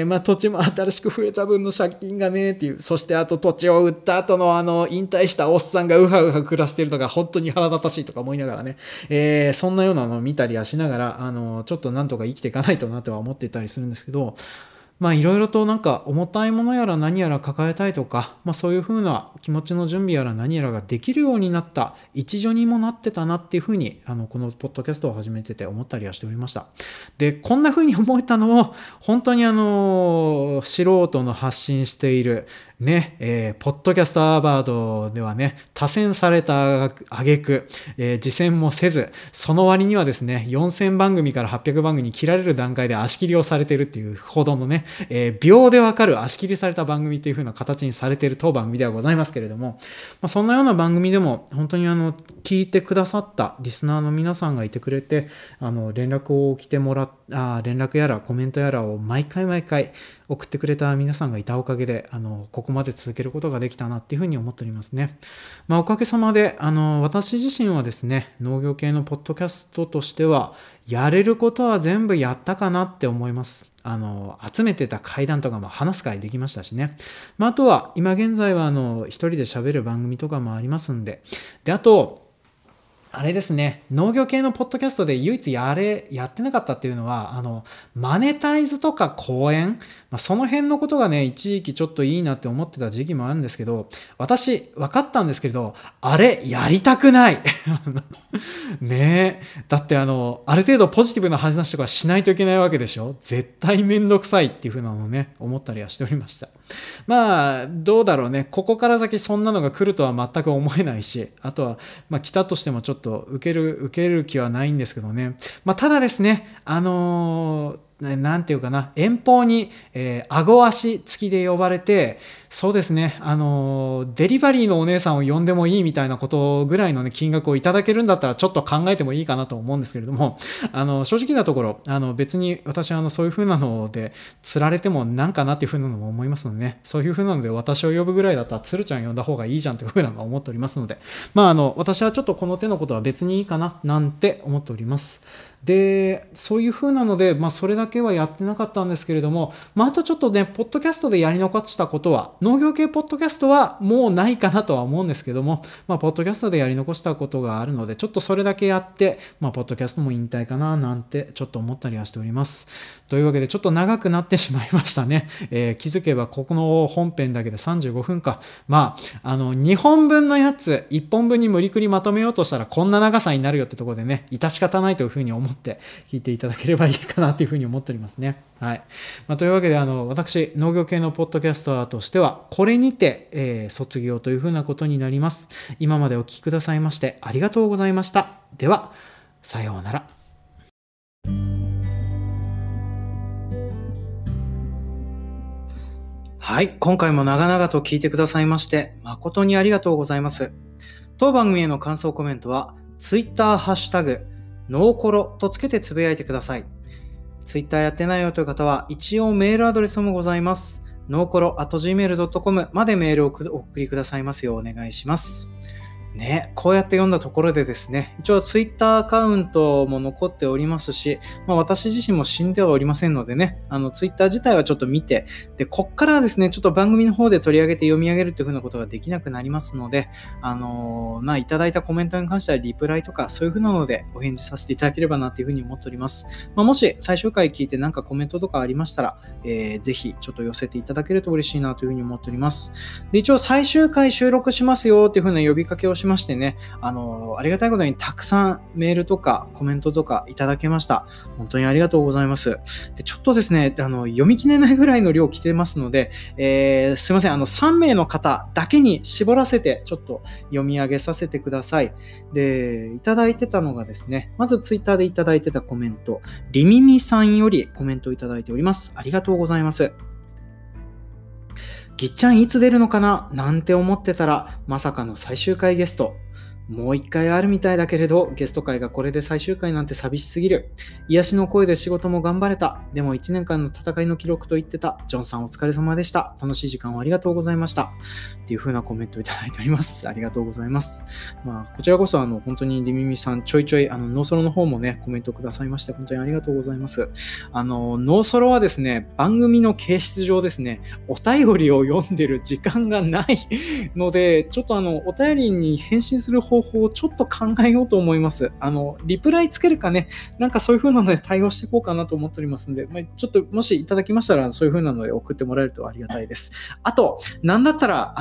まあ土地も新しく増えた分の借金がねっていう、そしてあと土地を売った後の引退したおっさんがうはうは暮らしてるとか本当に腹立たしいとか思いながらね、そんなようなのを見たりはしながらちょっとなんとか生きていかないとなとは思っていたりするんですけど、まあいろいろとなんか重たいものやら何やら抱えたいとか、まあそういうふうな気持ちの準備やら何やらができるようになった一助にもなってたなっていうふうにこのポッドキャストを始めてて思ったりはしておりました。で、こんなふうに思えたのを本当に素人の発信しているね、ポッドキャストアワードではね、多選された挙句、次戦もせず、その割にはですね、4000番組から800番組に切られる段階で足切りをされているっていうほどのね、秒でわかる足切りされた番組という風な形にされている当番組ではございますけれども、まあ、そんなような番組でも本当に聞いてくださったリスナーの皆さんがいてくれて、連絡やらコメントやらを毎回毎回送ってくれた皆さんがいたおかげでここまで続けることができたなっていうふうに思っておりますね。まあ、おかげさまで私自身はですね、農業系のポッドキャストとしてはやれることは全部やったかなって思います。集めてた会談とかも話す会できましたしね、まあ、あとは今現在は一人で喋る番組とかもありますんで、であとあれですね、農業系のポッドキャストで唯一やってなかったっていうのはマネタイズとか講演、まあ、その辺のことがね一時期ちょっといいなって思ってた時期もあるんですけど、私分かったんですけれど、あれやりたくないねえ、だってある程度ポジティブな話とかしないといけないわけでしょ、絶対めんどくさいっていう風なのをね思ったりはしておりました。まあどうだろうね、ここから先そんなのが来るとは全く思えないし、あとはまあ来たとしてもちょっと受ける気はないんですけどね。まあ、ただですね、なんていうかな、遠方に、顎足つきで呼ばれて、そうですね、デリバリーのお姉さんを呼んでもいいみたいなことぐらいの、ね、金額をいただけるんだったらちょっと考えてもいいかなと思うんですけれども、正直なところ別に私はそういう風なので釣られてもなんかなっていう風なのも思いますのでね、そういう風なので私を呼ぶぐらいだったら鶴ちゃん呼んだ方がいいじゃんという風なのは思っておりますので、まあ私はちょっとこの手のことは別にいいかななんて思っております。でそういう風なので、まあ、それだけはやってなかったんですけれども、まあ、あとちょっとねポッドキャストでやり残したことは、農業系ポッドキャストはもうないかなとは思うんですけども、まあ、ポッドキャストでやり残したことがあるのでちょっとそれだけやって、まあ、ポッドキャストも引退かななんてちょっと思ったりはしております。というわけでちょっと長くなってしまいましたね、気づけばここの本編だけで35分か、まあ、2本分のやつ1本分に無理くりまとめようとしたらこんな長さになるよってところでね、致し方ないというふうに思って聞いていただければいいかなというふうに思っておりますね。はい、まあ、というわけで私農業系のポッドキャスターとしてはこれにて、卒業というふうなことになります。今までお聞きくださいましてありがとうございました。ではさようなら。はい、今回も長々と聞いてくださいまして誠にありがとうございます。当番組への感想コメントは Twitter ハッシュタグノーコロとつけてつぶやいてください。ツイッターやってないよという方は一応メールアドレスもございます。ノーコロ @gmail.com までメールをお送りくださいますようお願いしますね。こうやって読んだところでですね、一応ツイッターアカウントも残っておりますし、まあ、私自身も死んではおりませんのでね、ツイッター自体はちょっと見て、でこっからはですねちょっと番組の方で取り上げて読み上げるというふうなことができなくなりますので、いただいたコメントに関してはリプライとかそういうふうなのでお返事させていただければなというふうに思っております。まあ、もし最終回聞いて何かコメントとかありましたら、ぜひちょっと寄せていただけると嬉しいなというふうに思っております。で一応最終回収録しますよというふうな呼びかけをししましてね、ありがたいことにたくさんメールとかコメントとかいただけました。本当にありがとうございます。で、ちょっとですね、読み切れないぐらいの量来てますので、すいません、3名の方だけに絞らせて、ちょっと読み上げさせてください。で、いただいてたのがですね、まずツイッターでいただいてたコメント、りみみさんよりコメントをいただいております。ありがとうございます。ぎっちゃんいつ出るのかななんて思ってたら、まさかの最終回ゲスト。もう一回あるみたいだけれど、ゲスト回がこれで最終回なんて寂しすぎる。癒しの声で仕事も頑張れた。でも1年間の戦いの記録と言ってた。ジョンさんお疲れ様でした。楽しい時間をありがとうございました。っていう風なコメントをいただいております。ありがとうございます。まあ、こちらこそ本当にりみみさんちょいちょいノーソロの方もね、コメントくださいまして、本当にありがとうございます。ノーソロはですね、番組の形式上ですね、お便りを読んでる時間がないので、ちょっとお便りに返信する方法をちょっと考えようと思います。リプライつけるかね、なんかそういう風なので対応していこうかなと思っておりますので、まあ、ちょっともしいただきましたらそういう風なので送ってもらえるとありがたいです。あとなんだったら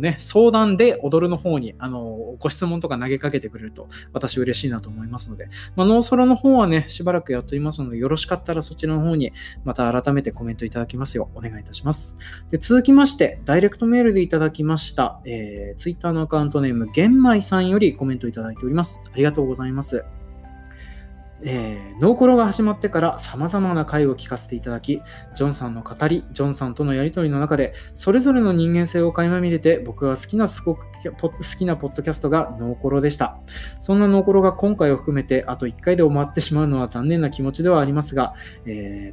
ね、相談で踊るの方にご質問とか投げかけてくれると私嬉しいなと思いますので、まあ、ノーソロの方はねしばらくやっておりますので、よろしかったらそちらの方にまた改めてコメントいただきますようお願いいたします。で、続きましてダイレクトメールでいただきました、Twitter のアカウントネーム玄米さんよりコメントいただいております。ありがとうございます。ノーコロが始まってから様々な回を聞かせていただき、ジョンさんの語り、ジョンさんとのやりとりの中でそれぞれの人間性を垣間見れて、僕が好きなポッドキャストがノーコロでした。そんなノーコロが今回を含めてあと1回で終わってしまうのは残念な気持ちではありますが、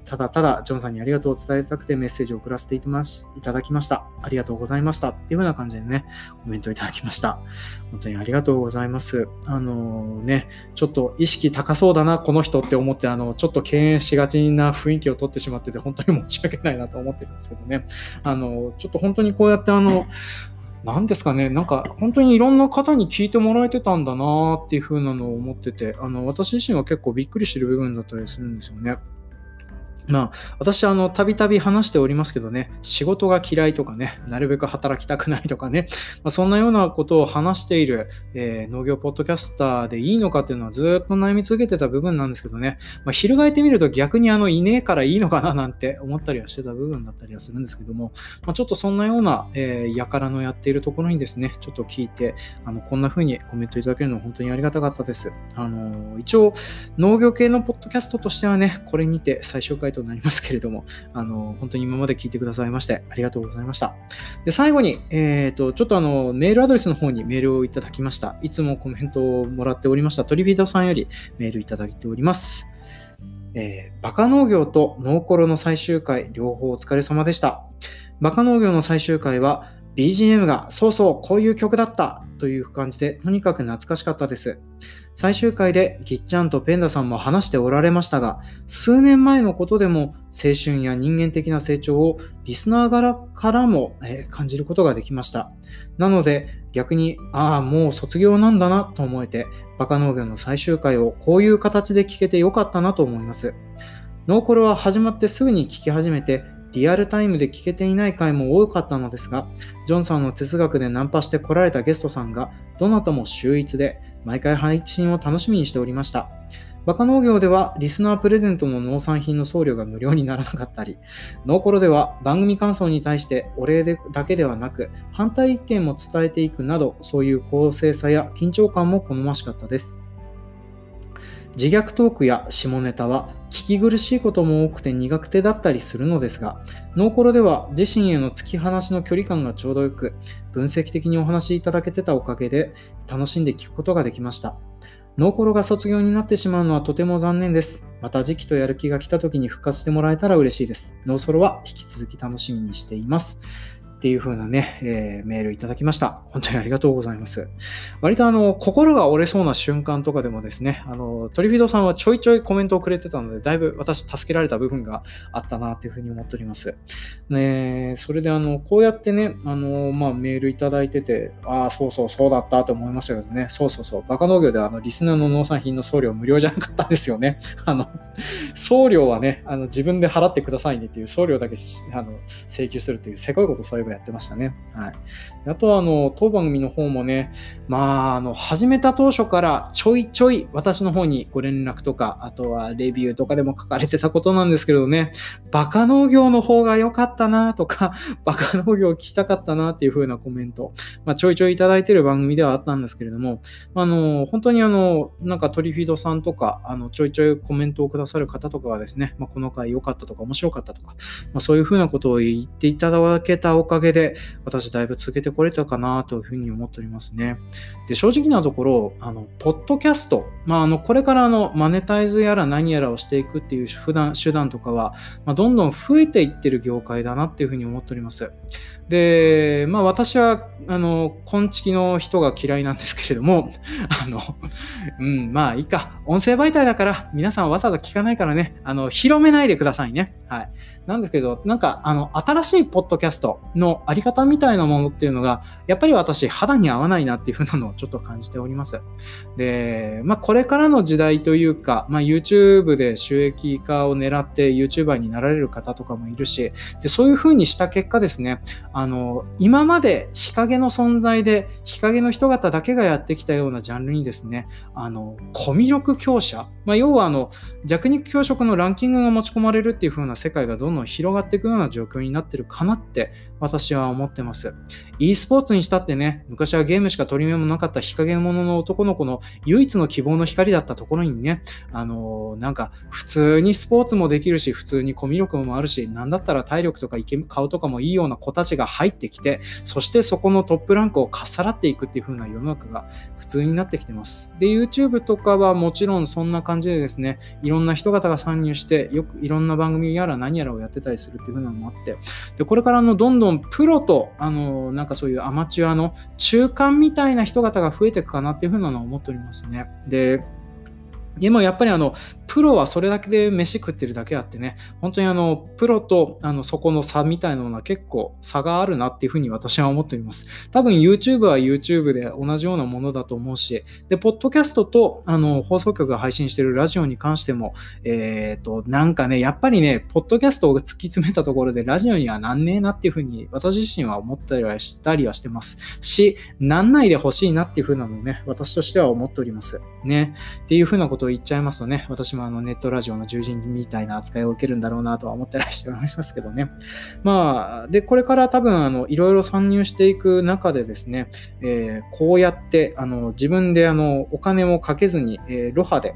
ただただジョンさんにありがとうを伝えたくてメッセージを送らせていただきました。ありがとうございましたっていうような感じでねコメントをいただきました。本当にありがとうございます。ね、ちょっと意識高そうだなこの人って思ってちょっと敬遠しがちな雰囲気を取ってしまってて本当に申し訳ないなと思ってるんですけどね、ちょっと本当にこうやって何ですかね、なんか本当にいろんな方に聞いてもらえてたんだなっていう風なのを思ってて、私自身は結構びっくりしてる部分だったりするんですよね。まあ、私はたびたび話しておりますけどね、仕事が嫌いとかね、なるべく働きたくないとかね、まあ、そんなようなことを話している、農業ポッドキャスターでいいのかっていうのはずっと悩み続けてた部分なんですけどね、まあ、翻ってみると逆にいねえからいいのかななんて思ったりはしてた部分だったりはするんですけども、まあ、ちょっとそんなような、輩のやっているところにですねちょっと聞いてこんな風にコメントいただけるのは本当にありがたかったです。一応農業系のポッドキャストとしてはねこれにて最終回となりますけれども、本当に今まで聞いてくださいましてありがとうございました。で、最後に、ちょっとメールアドレスの方にメールをいただきました。いつもコメントをもらっておりましたトリビートさんよりメールいただいております。バカ農業とノーコロの最終回両方お疲れ様でした。バカ農業の最終回は BGM がそうそうこういう曲だったという感じでとにかく懐かしかったです。最終回でぎっちゃんとペンダさんも話しておられましたが、数年前のことでも青春や人間的な成長をリスナーからも感じることができました。なので逆にああもう卒業なんだなと思えて、バカ農業の最終回をこういう形で聞けてよかったなと思います。ノーコロは始まってすぐに聞き始めてリアルタイムで聞けていない回も多かったのですが、ジョンさんの哲学でナンパして来られたゲストさんがどなたも秀逸で毎回配信を楽しみにしておりました。バカ農業ではリスナープレゼントの農産品の送料が無料にならなかったり、ノーコロでは番組感想に対してお礼だけではなく反対意見も伝えていくなど、そういう公正さや緊張感も好ましかったです。自虐トークや下ネタは聞き苦しいことも多くて苦手だったりするのですが、ノーコロでは自身への突き放しの距離感がちょうどよく分析的にお話しいただけてたおかげで楽しんで聞くことができました。ノーコロが卒業になってしまうのはとても残念です。また時期とやる気が来た時に復活してもらえたら嬉しいです。ノーソロは引き続き楽しみにしていますっていう風なね、メールいただきました。本当にありがとうございます。割と心が折れそうな瞬間とかでもですね、トリフィードさんはちょいちょいコメントをくれてたので、だいぶ私助けられた部分があったなという風に思っております。ね、それでこうやってね、まあメールいただいてて、ああそうそうそうだったと思いましたけどね、そうそうそうバカ農業ではリスナーの農産品の送料無料じゃなかったんですよね。送料はね自分で払ってくださいねっていう送料だけ請求するっていうせこいことそういえばやってましたね。はい。あとは当番組の方もね、始めた当初からちょいちょい私の方にご連絡とか、あとはレビューとかでも書かれてたことなんですけれどね、バカ農業の方が良かったなとか、バカ農業聞きたかったなっていう風なコメント、ちょいちょいいただいてる番組ではあったんですけれども、本当になんかトリフィードさんとか、ちょいちょいコメントをくださる方とかはですね、この回良かったとか面白かったとか、そういう風なことを言っていただけたおかげで、私だいぶ続けてこれたかなという風に思っておりますね。で、正直なところ、ポッドキャスト、これからマネタイズやら何やらをしていくっていう手段とかは、どんどん増えていってる業界だなっていう風に思っております。で、私は、根付きの人が嫌いなんですけれども、いいか、音声媒体だから、皆さんわざわざ聞かないからね、広めないでくださいね。はい。なんですけど、なんか、新しいポッドキャストのあり方みたいなものっていうのが、やっぱり私、肌に合わないなっていう風なのをちょっと感じております。で、これからの時代というか、YouTube で収益化を狙って YouTuber になられる方とかもいるし、で、そういう風にした結果ですね、今まで日陰の存在で日陰の人方だけがやってきたようなジャンルにですね、コミュ力強者、要は弱肉強食のランキングが持ち込まれるっていう風な世界がどんどん広がっていくような状況になってるかなって私は思ってます。 e スポーツにしたってね、昔はゲームしか取り目もなかった日陰者の男の子の唯一の希望の光だったところにね、なんか普通にスポーツもできるし、普通にコミュ力もあるし、なんだったら体力とか顔とかもいいような子たちが入ってきて、そしてそこのトップランクをかっさらっていくっていう風な世の中が普通になってきてます。で、 YouTube とかはもちろんそんな感じでですね、いろんな人方が参入して、よくいろんな番組やら何やらをやってたりするっていう風なのもあって、で、これからどんどんプロとなんかそういうアマチュアの中間みたいな人方が増えていくかなっていう風なのを思っておりますね。でもやっぱりプロはそれだけで飯食ってるだけあってね、本当にプロとそこの差みたいなのは結構差があるなっていうふうに私は思っております。多分 YouTube は YouTube で同じようなものだと思うし、で、ポッドキャストと放送局が配信しているラジオに関しても、なんかね、やっぱりね、ポッドキャストを突き詰めたところでラジオにはなんねえなっていうふうに私自身は思ったりはしてますし、なんないでほしいなっていうふうなのをね、私としては思っておりますね。っていうふうなことを言っちゃいますとね、私もネットラジオの獣人みたいな扱いを受けるんだろうなとは思ったりしておりますけどね。で、これから多分いろいろ参入していく中でですね、こうやって自分でお金もかけずに、ロハで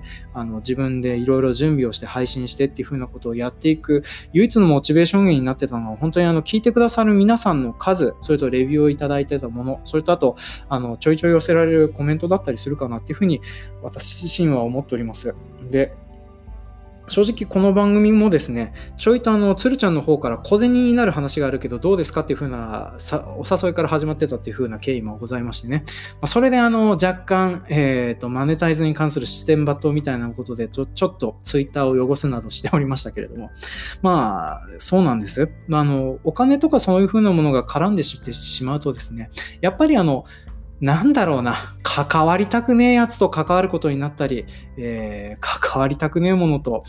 自分でいろいろ準備をして配信してっていう風なことをやっていく唯一のモチベーション源になってたのは、本当に聞いてくださる皆さんの数、それとレビューをいただいてたもの、それとあとちょいちょい寄せられるコメントだったりするかなっていう風に私自身は思っております。で、正直この番組もですね、ちょいとつるちゃんの方から小銭になる話があるけどどうですかっていう風なお誘いから始まってたっていう風な経緯もございましてね、それで若干、マネタイズに関する視点抜刀みたいなことでちょっとツイッターを汚すなどしておりましたけれども、そうなんです。お金とかそういう風なものが絡んでしまうとですね、やっぱりなんだろうな、関わりたくねえやつと関わることになったり、関わりたくねえものと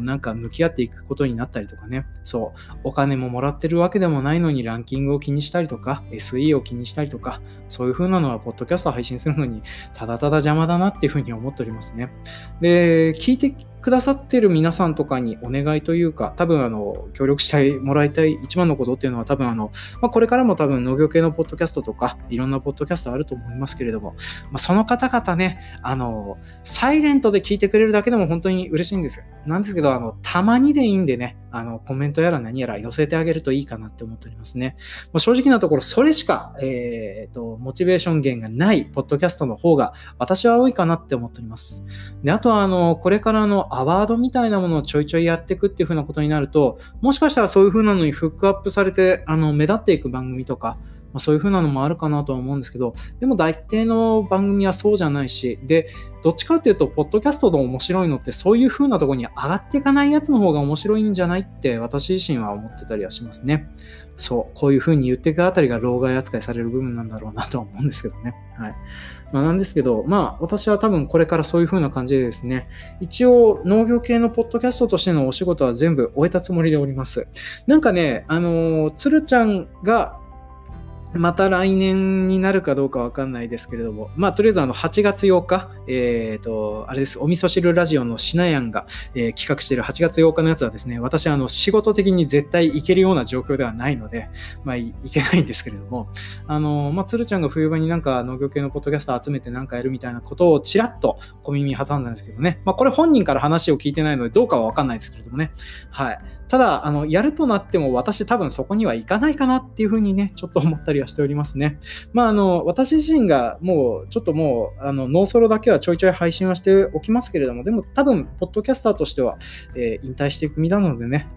なんか向き合っていくことになったりとかね、そう、お金ももらってるわけでもないのにランキングを気にしたりとか SE を気にしたりとか、そういう風なのはポッドキャスト配信するのにただただ邪魔だなっていう風に思っておりますね。で、聞いてくださってる皆さんとかにお願いというか、多分協力してもらいたい一番のことっていうのは、多分これからも多分農業系のポッドキャストとかいろんなポッドキャストあると思いますけれども、その方々ね、サイレントで聞いてくれるだけでも本当に嬉しいんです。なんですけどたまにでいいんでね、コメントやら何やら寄せてあげるといいかなって思っておりますね。正直なところそれしか、モチベーション源がないポッドキャストの方が私は多いかなって思っております。で、あとはこれからアワードみたいなものをちょいちょいやっていくっていう風なことになると、もしかしたらそういう風なのにフックアップされて目立っていく番組とか、そういう風なのもあるかなとは思うんですけど、でも大抵の番組はそうじゃないし、で、どっちかっていうとポッドキャストの面白いのってそういう風なところに上がっていかないやつの方が面白いんじゃないって私自身は思ってたりはしますね。そう、こういう風に言っていくあたりが老害扱いされる部分なんだろうなとは思うんですけどね。はい。なんですけど、私は多分これからそういう風な感じでですね、一応農業系のポッドキャストとしてのお仕事は全部終えたつもりでおります。なんかね、つるちゃんがまた来年になるかどうかわかんないですけれども、まあとりあえず8月8日、あれです、お味噌汁ラジオのシナヤンが、企画している8月8日のやつはですね、私仕事的に絶対行けるような状況ではないので、まあ行けないんですけれども、まあ鶴ちゃんが冬場になんか農業系のポッドキャスター集めてなんかやるみたいなことをちらっと小耳に挟んだんですけどね、まあこれ本人から話を聞いてないのでどうかはわかんないですけれどもね、はい。ただやるとなっても私多分そこには行かないかなっていうふうにね、ちょっと思ったりはしておりますね。まあ私自身がもうちょっともうノーソロだけはちょいちょい配信はしておきますけれども、でも多分ポッドキャスターとしては、引退していく身なのでね、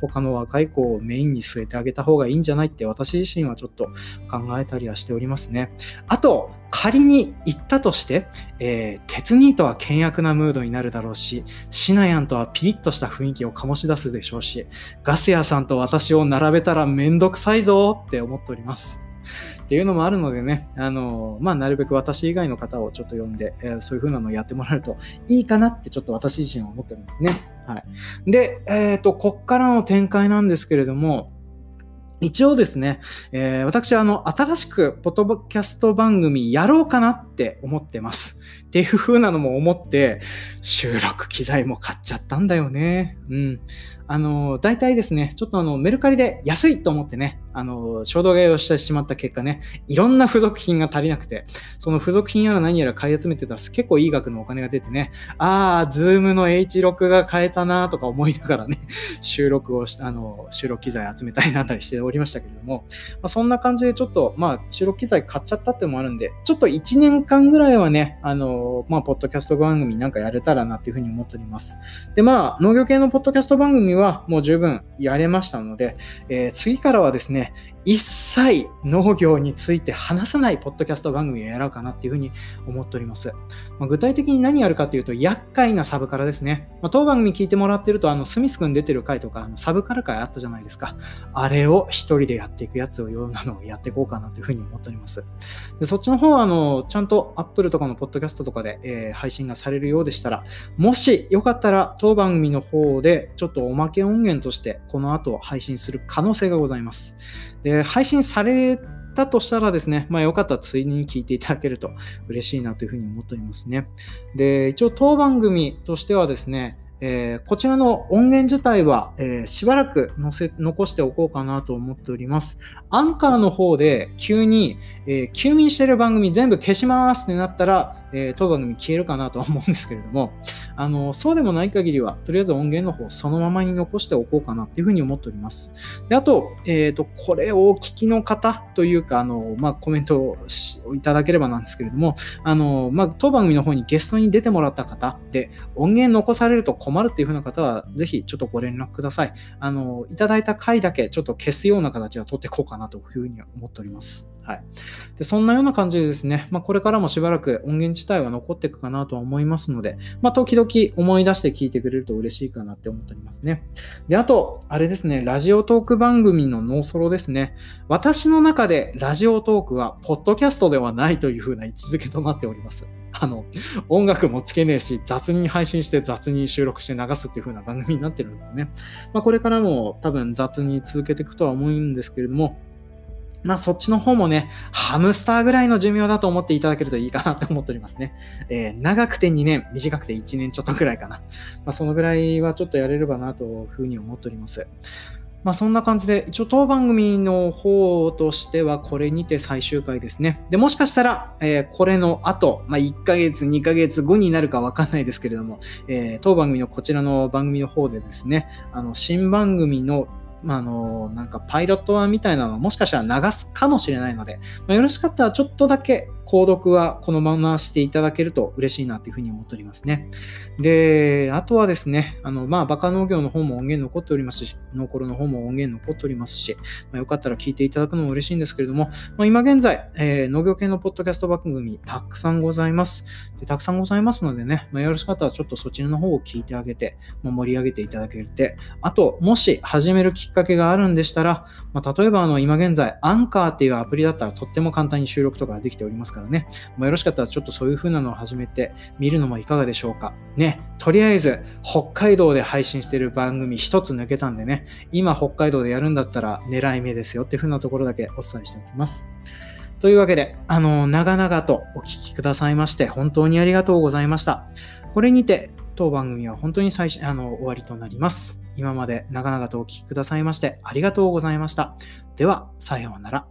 他の若い子をメインに据えてあげた方がいいんじゃないって私自身はちょっと考えたりはしておりますね。あと仮に行ったとして、鉄兄とは険悪なムードになるだろうし、シナヤンとはピリッとした雰囲気を醸し出すでしょうし、ガス屋さんと私を並べたらめんどくさいぞって思っております。っていうのもあるのでね、まあ、なるべく私以外の方をちょっと呼んで、そういう風なのをやってもらえるといいかなってちょっと私自身は思っておりますね。はい。で、こっからの展開なんですけれども、一応ですね、私新しくポッドキャスト番組やろうかなって思ってますっていう風なのも思って収録機材も買っちゃったんだよね。うん。大体ですね、ちょっとメルカリで安いと思ってね、衝動買いをしてしまった結果ね、いろんな付属品が足りなくて、その付属品やら何やら買い集めてたら結構いい額のお金が出てね、ズームの h6 が買えたなとか思いながらね、収録機材集めたりなんだりしておりましたけれども、まあ、そんな感じでちょっと、まあ、収録機材買っちゃったってのもあるんで、ちょっと1年間ぐらいはね、まあ、ポッドキャスト番組なんかやれたらなっていうふうに思っております。で、まあ、農業系のポッドキャスト番組はもう十分やれましたので、次からはですね、一切農業について話さないポッドキャスト番組をやろうかなっていうふうに思っております。まあ、具体的に何やるかというと、厄介なサブカラですね。まあ、当番組聞いてもらってると、スミス君出てる回とか、サブカラ回あったじゃないですか。あれを一人でやっていくやつを、ようなのをやっていこうかなというふうに思っております。で、そっちの方は、ちゃんと Apple とかのポッドキャストとかで、配信がされるようでしたら、もしよかったら当番組の方でちょっとおまけ音源としてこの後配信する可能性がございます。で、配信されたとしたらですね、まあよかったらついに聞いていただけると嬉しいなというふうに思っておりますね。で、一応当番組としてはですね、こちらの音源自体は、しばらく残しておこうかなと思っております。アンカーの方で急に、休眠している番組全部消しますってなったら、当番組消えるかなとは思うんですけれども、そうでもない限りはとりあえず音源の方そのままに残しておこうかなっていうふうに思っております。で、あと、これをお聞きの方というか、まあ、コメントをいただければなんですけれども、まあ、当番組の方にゲストに出てもらった方で音源残されると困るっていうふうな方はぜひちょっとご連絡ください。いただいた回だけちょっと消すような形は取っていこうかなというふうに思っております。はい。で、そんなような感じでですね、まあ、これからもしばらく音源自体は残っていくかなとは思いますので、まあ、時々思い出して聞いてくれると嬉しいかなって思っておりますね。で、あと、あれですね、ラジオトーク番組のノーソロですね。私の中でラジオトークはポッドキャストではないというふうな位置づけとなっております。音楽もつけねえし、雑に配信して雑に収録して流すっていう風な番組になってるのでね。まあ、これからも多分雑に続けていくとは思うんですけれども、まあ、そっちの方もね、ハムスターぐらいの寿命だと思っていただけるといいかなと思っておりますね。長くて2年、短くて1年ちょっとぐらいかな。まあ、そのぐらいはちょっとやれればなというふうに思っております。まあ、そんな感じで、一応当番組の方としてはこれにて最終回ですね。で、もしかしたら、これの後、まあ、1ヶ月、2ヶ月後になるかわかんないですけれども、当番組のこちらの番組の方でですね、新番組のなんかパイロット版みたいなのはもしかしたら流すかもしれないので、まあ、よろしかったらちょっとだけ購読はこのまましていただけると嬉しいなというふうに思っておりますね。で、あとはですね、まあ、バカ農業の方も音源残っておりますし、ノーコロの方も音源残っておりますし、まあ、よかったら聞いていただくのも嬉しいんですけれども、まあ、今現在、農業系のポッドキャスト番組たくさんございます。で、たくさんございますのでね、まあ、よろしかったらちょっとそちらの方を聞いてあげて、まあ、盛り上げていただけて、あと、もし始めるきっかけがあるんでしたら、まあ、例えば今現在、アンカーっていうアプリだったらとっても簡単に収録とかできております。からね、よろしかったらちょっとそういう風なのを始めてみるのもいかがでしょうかね。とりあえず北海道で配信している番組一つ抜けたんでね、今北海道でやるんだったら狙い目ですよっていう風なところだけお伝えしておきます。というわけで、長々とお聞きくださいまして本当にありがとうございました。これにて当番組は本当に終わりとなります。今まで長々とお聞きくださいましてありがとうございました。ではさようなら。